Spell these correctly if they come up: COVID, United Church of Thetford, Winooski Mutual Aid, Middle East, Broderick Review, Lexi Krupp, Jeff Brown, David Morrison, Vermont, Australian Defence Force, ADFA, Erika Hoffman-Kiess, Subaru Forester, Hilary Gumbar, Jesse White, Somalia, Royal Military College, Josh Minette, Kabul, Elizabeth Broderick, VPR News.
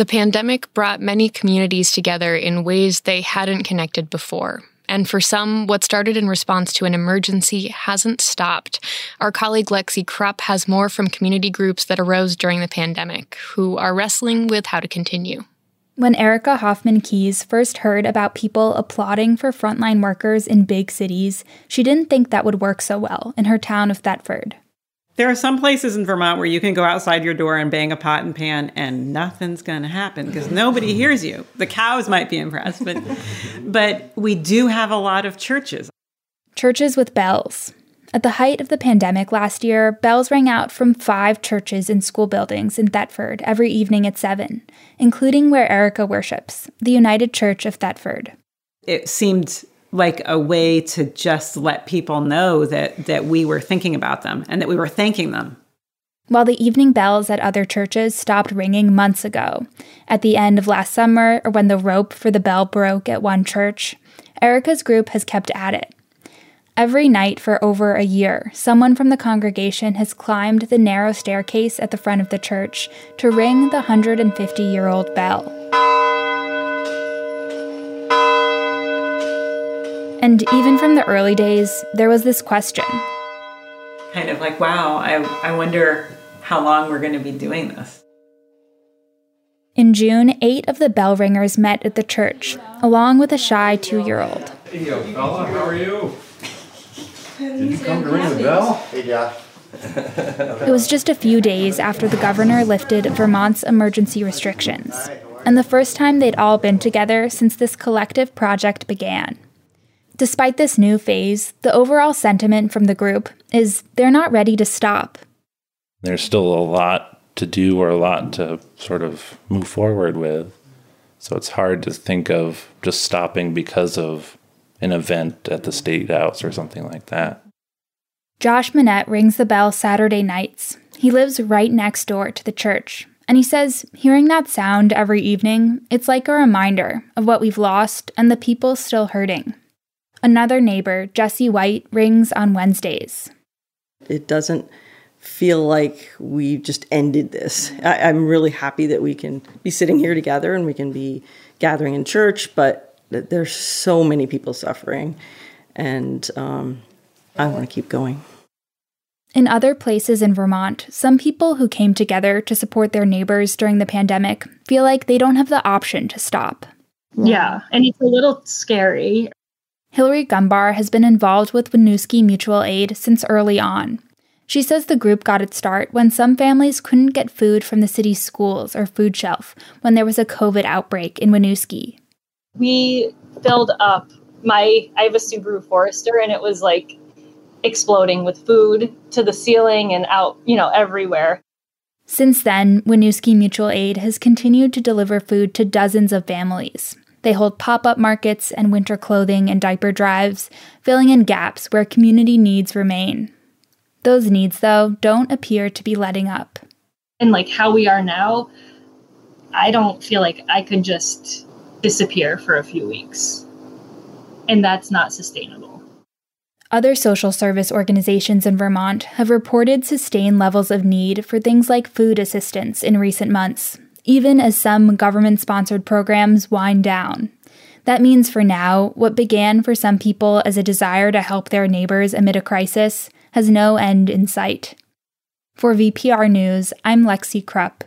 The pandemic brought many communities together in ways they hadn't connected before. And for some, what started in response to an emergency hasn't stopped. Our colleague Lexi Krupp has more from community groups that arose during the pandemic, who are wrestling with how to continue. When Erika Hoffman-Kiess first heard about people applauding for frontline workers in big cities, she didn't think that would work so well in her town of Thetford. There are some places in Vermont where you can go outside your door and bang a pot and pan and nothing's going to happen because nobody hears you. The cows might be impressed, but we do have a lot of churches. Churches with bells. At the height of the pandemic last year, bells rang out from 5 churches and school buildings in Thetford every evening at 7, including where Erika worships, the United Church of Thetford. It seemed like a way to just let people know that we were thinking about them and that we were thanking them. While the evening bells at other churches stopped ringing months ago, at the end of last summer or when the rope for the bell broke at one church, Erika's group has kept at it. Every night for over a year, someone from the congregation has climbed the narrow staircase at the front of the church to ring the 150-year-old bell. And even from the early days, there was this question. Kind of like, wow, I wonder how long we're going to be doing this. In June, 8 of the bell ringers met at the church, along with a shy 2-year-old. Hey, yo, fella, how are you? Did you come to ring the bell? Hey, Josh. It was just a few days after the governor lifted Vermont's emergency restrictions, and the first time they'd all been together since this collective project began. Despite this new phase, the overall sentiment from the group is they're not ready to stop. There's still a lot to do or a lot to sort of move forward with. So it's hard to think of just stopping because of an event at the State House or something like that. Josh Minette rings the bell Saturday nights. He lives right next door to the church. And he says, hearing that sound every evening, it's like a reminder of what we've lost and the people still hurting. Another neighbor, Jesse White, rings on Wednesdays. It doesn't feel like we just ended this. I'm really happy that we can be sitting here together and we can be gathering in church, but there's so many people suffering, and I want to keep going. In other places in Vermont, some people who came together to support their neighbors during the pandemic feel like they don't have the option to stop. Yeah, and it's a little scary. Hilary Gumbar has been involved with Winooski Mutual Aid since early on. She says the group got its start when some families couldn't get food from the city's schools or food shelf when there was a COVID outbreak in Winooski. We filled up I have a Subaru Forester, and it was like exploding with food to the ceiling and out, everywhere. Since then, Winooski Mutual Aid has continued to deliver food to dozens of families. They hold pop-up markets and winter clothing and diaper drives, filling in gaps where community needs remain. Those needs, though, don't appear to be letting up. And like how we are now, I don't feel like I could just disappear for a few weeks. And that's not sustainable. Other social service organizations in Vermont have reported sustained levels of need for things like food assistance in recent months, even as some government-sponsored programs wind down. That means for now, what began for some people as a desire to help their neighbors amid a crisis has no end in sight. For VPR News, I'm Lexi Krupp.